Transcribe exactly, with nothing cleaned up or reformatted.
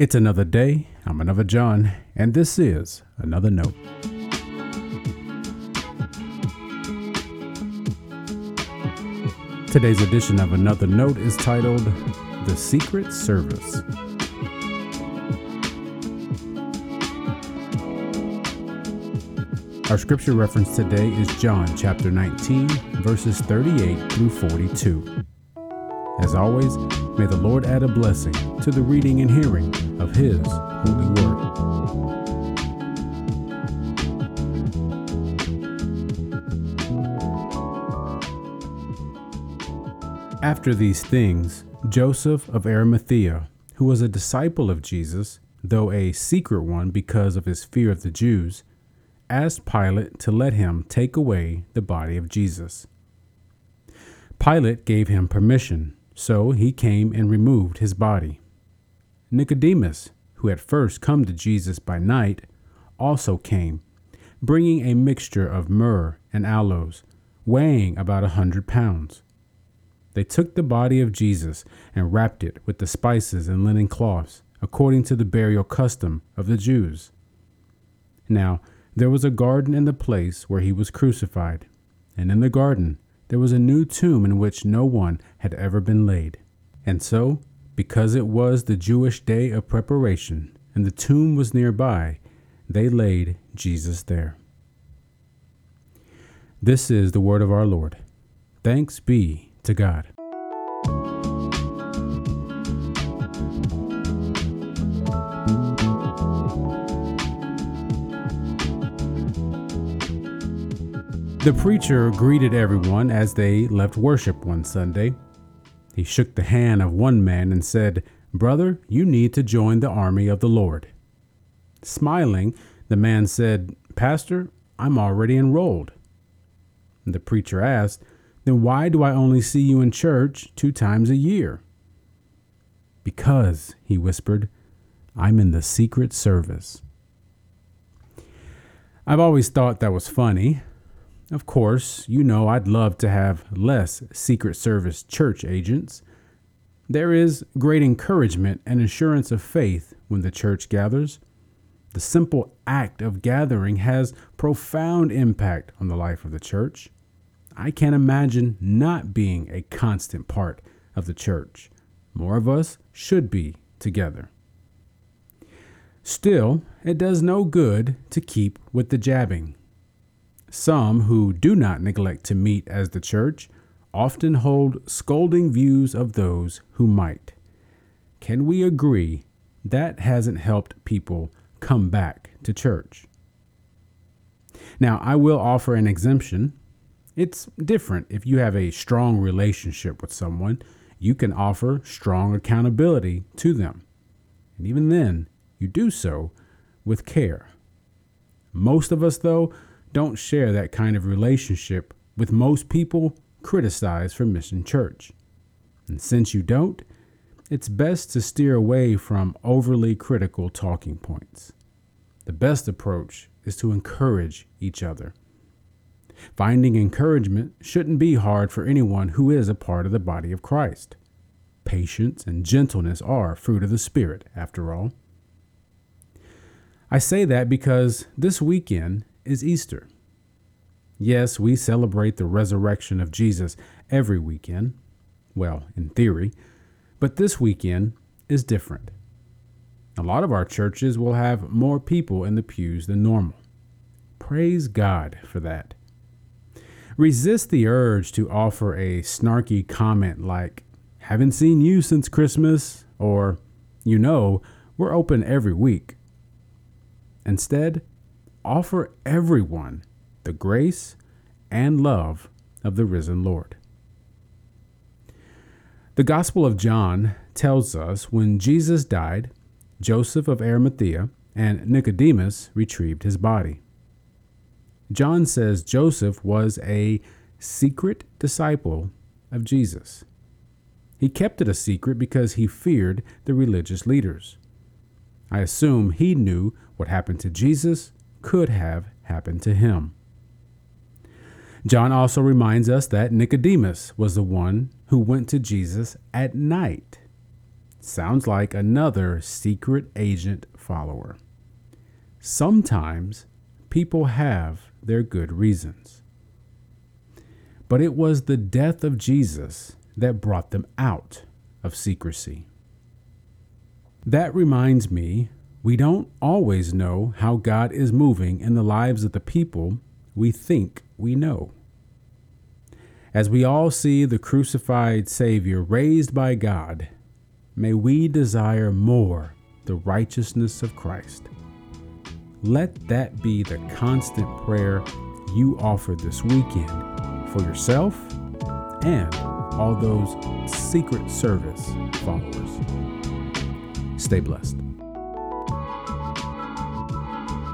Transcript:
It's another day. I'm Another John, and this is Another Note. Today's edition of Another Note is titled The Secret Service. Our scripture reference today is John chapter nineteen, verses thirty-eight through forty-two. As always, may the Lord add a blessing to the reading and hearing of His holy word. After these things, Joseph of Arimathea, who was a disciple of Jesus, though a secret one because of his fear of the Jews, asked Pilate to let him take away the body of Jesus. Pilate gave him permission. So he came and removed his body. Nicodemus, who had first come to Jesus by night, also came, bringing a mixture of myrrh and aloes, weighing about a hundred pounds. They took the body of Jesus and wrapped it with the spices and linen cloths, according to the burial custom of the Jews. Now there was a garden in the place where he was crucified, and in the garden there was a new tomb in which no one had ever been laid. And so, because it was the Jewish day of preparation, and the tomb was nearby, they laid Jesus there. This is the word of our Lord. Thanks be to God. The preacher greeted everyone as they left worship one Sunday. He shook the hand of one man and said, "Brother, you need to join the army of the Lord." Smiling, the man said, "Pastor, I'm already enrolled." The preacher asked, "Then why do I only see you in church two times a year?" "Because," he whispered, "I'm in the secret service." I've always thought that was funny. Of course, you know I'd love to have less Secret Service church agents. There is great encouragement and assurance of faith when the church gathers. The simple act of gathering has profound impact on the life of the church. I can't imagine not being a constant part of the church. More of us should be together. Still, it does no good to keep with the jabbing. Some who do not neglect to meet as the church often hold scolding views of those who might. Can we agree that hasn't helped people come back to church? Now, I will offer an exemption. It's different if you have a strong relationship with someone. You can offer strong accountability to them. And even then, you do so with care. Most of us, though, don't share that kind of relationship with most people criticized for missing church. And since you don't, it's best to steer away from overly critical talking points. The best approach is to encourage each other. Finding encouragement shouldn't be hard for anyone who is a part of the body of Christ. Patience and gentleness are fruit of the Spirit, after all. I say that because this weekend is Easter. Yes, we celebrate the resurrection of Jesus every weekend, well, in theory, but this weekend is different. A lot of our churches will have more people in the pews than normal. Praise God for that. Resist the urge to offer a snarky comment like, "Haven't seen you since Christmas," or, "You know, we're open every week." Instead, offer everyone the grace and love of the risen Lord. The Gospel of John tells us when Jesus died, Joseph of Arimathea and Nicodemus retrieved his body. John says Joseph was a secret disciple of Jesus. He kept it a secret because he feared the religious leaders. I assume he knew what happened to Jesus could have happened to him. John also reminds us that Nicodemus was the one who went to Jesus at night. Sounds like another secret agent follower. Sometimes people have their good reasons. But it was the death of Jesus that brought them out of secrecy. That reminds me, we don't always know how God is moving in the lives of the people we think we know. As we all see the crucified Savior raised by God, may we desire more the righteousness of Christ. Let that be the constant prayer you offer this weekend for yourself and all those Secret Service followers. Stay blessed.